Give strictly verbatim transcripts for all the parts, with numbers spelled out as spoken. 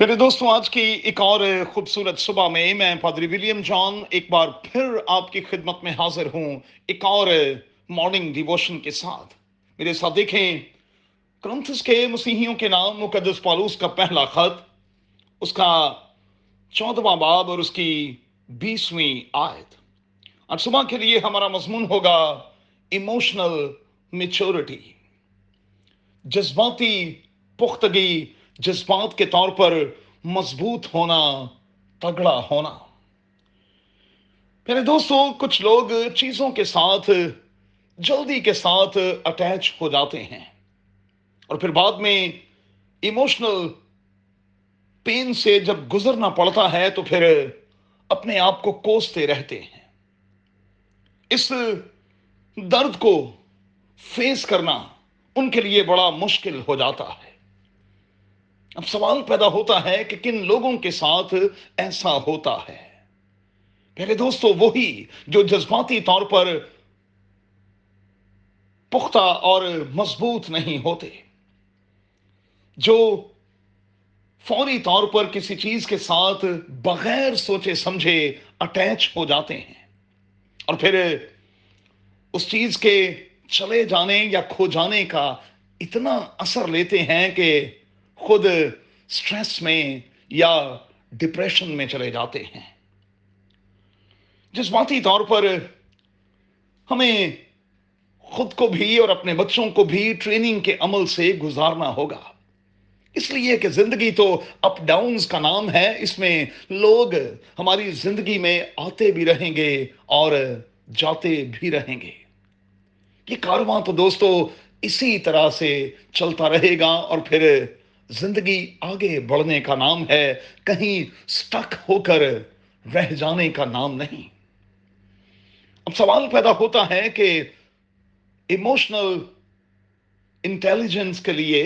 میرے دوستوں، آج کی ایک اور خوبصورت صبح میں میں پادری ولیم جان ایک بار پھر آپ کی خدمت میں حاضر ہوں ایک اور مارننگ ڈیووشن کے ساتھ۔ میرے ساتھ دیکھیں کرنتھس کے مسیحیوں کے نام مقدس پالوس کا پہلا خط، اس کا چودھواں باب اور اس کی بیسویں آیت۔ اور صبح کے لیے ہمارا مضمون ہوگا ایموشنل میچورٹی، جذباتی پختگی، جذبات کے طور پر مضبوط ہونا، تگڑا ہونا۔ میرے دوستوں، کچھ لوگ چیزوں کے ساتھ جلدی کے ساتھ اٹیچ ہو جاتے ہیں اور پھر بعد میں ایموشنل پین سے جب گزرنا پڑتا ہے تو پھر اپنے آپ کو کوستے رہتے ہیں۔ اس درد کو فیس کرنا ان کے لیے بڑا مشکل ہو جاتا ہے۔ اب سوال پیدا ہوتا ہے کہ کن لوگوں کے ساتھ ایسا ہوتا ہے؟ پہلے دوستو، وہی جو جذباتی طور پر پختہ اور مضبوط نہیں ہوتے، جو فوری طور پر کسی چیز کے ساتھ بغیر سوچے سمجھے اٹیچ ہو جاتے ہیں اور پھر اس چیز کے چلے جانے یا کھو جانے کا اتنا اثر لیتے ہیں کہ خود سٹریس میں یا ڈپریشن میں چلے جاتے ہیں۔ جذباتی طور پر ہمیں خود کو بھی اور اپنے بچوں کو بھی ٹریننگ کے عمل سے گزارنا ہوگا، اس لیے کہ زندگی تو اپ ڈاؤنز کا نام ہے، اس میں لوگ ہماری زندگی میں آتے بھی رہیں گے اور جاتے بھی رہیں گے۔ یہ کارواں تو دوستو اسی طرح سے چلتا رہے گا اور پھر زندگی آگے بڑھنے کا نام ہے، کہیں سٹک ہو کر رہ جانے کا نام نہیں۔ اب سوال پیدا ہوتا ہے کہ ایموشنل انٹیلیجنس کے لیے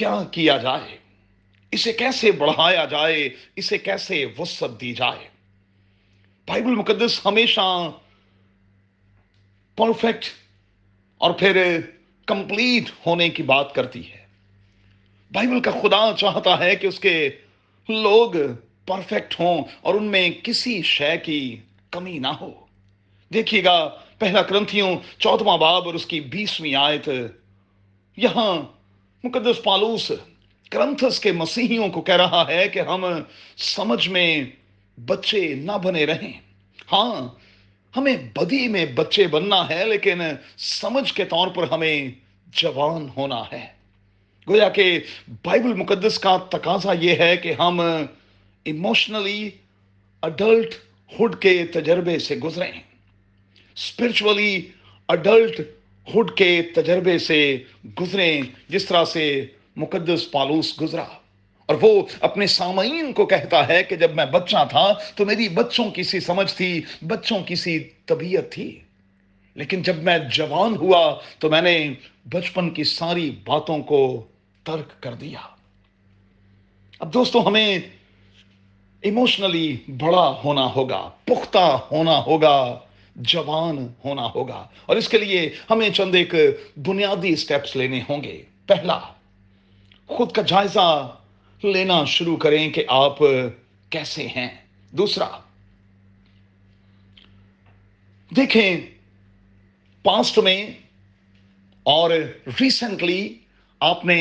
کیا کیا جائے، اسے کیسے بڑھایا جائے، اسے کیسے وسعت دی جائے۔ بائبل مقدس ہمیشہ پرفیکٹ اور پھر کمپلیٹ ہونے کی بات کرتی ہے۔ بائبل کا خدا چاہتا ہے کہ اس کے لوگ پرفیکٹ ہوں اور ان میں کسی شے کی کمی نہ ہو۔ دیکھیے گا پہلا کرنتھیوں چودھواں باب اور اس کی بیسویں آیت، یہاں مقدس پالوس کرنتھس کے مسیحیوں کو کہہ رہا ہے کہ ہم سمجھ میں بچے نہ بنے رہیں۔ ہاں، ہمیں بدی میں بچے بننا ہے لیکن سمجھ کے طور پر ہمیں جوان ہونا ہے۔ گویا کہ بائبل مقدس کا تقاضا یہ ہے کہ ہم ایموشنلی اڈلٹ ہوڈ کے تجربے سے گزریں، اسپرچولی اڈلٹ ہوڈ کے تجربے سے گزریں، جس طرح سے مقدس پالوس گزرا۔ اور وہ اپنے سامعین کو کہتا ہے کہ جب میں بچہ تھا تو میری بچوں کی سی سمجھ تھی، بچوں کی سی طبیعت تھی، لیکن جب میں جوان ہوا تو میں نے بچپن کی ساری باتوں کو ترک کر دیا۔ اب دوستو، ہمیں ایموشنلی بڑا ہونا ہوگا، پختہ ہونا ہوگا، جوان ہونا ہوگا، اور اس کے لیے ہمیں چند ایک بنیادی سٹیپس لینے ہوں گے۔ پہلا، خود کا جائزہ لینا شروع کریں کہ آپ کیسے ہیں۔ دوسرا، دیکھیں پاسٹ میں اور ریسنٹلی آپ نے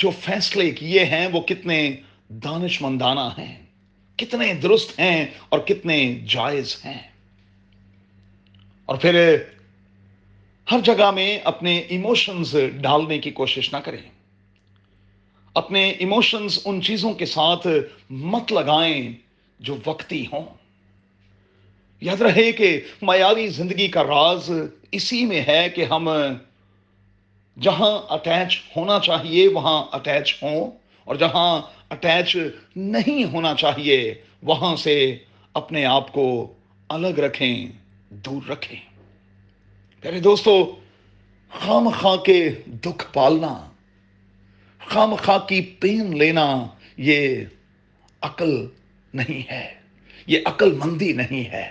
جو فیصلے کیے ہیں وہ کتنے دانش مندانہ ہیں، کتنے درست ہیں اور کتنے جائز ہیں۔ اور پھر ہر جگہ میں اپنے ایموشنز ڈالنے کی کوشش نہ کریں، اپنے ایموشنز ان چیزوں کے ساتھ مت لگائیں جو وقتی ہوں۔ یاد رہے کہ معیاری زندگی کا راز اسی میں ہے کہ ہم جہاں اٹیچ ہونا چاہیے وہاں اٹیچ ہوں، اور جہاں اٹیچ نہیں ہونا چاہیے وہاں سے اپنے آپ کو الگ رکھیں، دور رکھیں۔ پیارے دوستو، خام خواہ کے دکھ پالنا، خام خواہ کی پین لینا، یہ عقل نہیں ہے، یہ عقل مندی نہیں ہے۔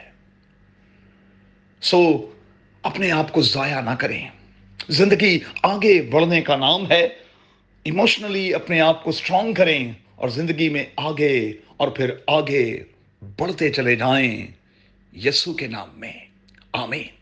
سو اپنے آپ کو ضائع نہ کریں، زندگی آگے بڑھنے کا نام ہے۔ ایموشنلی اپنے آپ کو اسٹرانگ کریں اور زندگی میں آگے اور پھر آگے بڑھتے چلے جائیں یسوع کے نام میں، آمین۔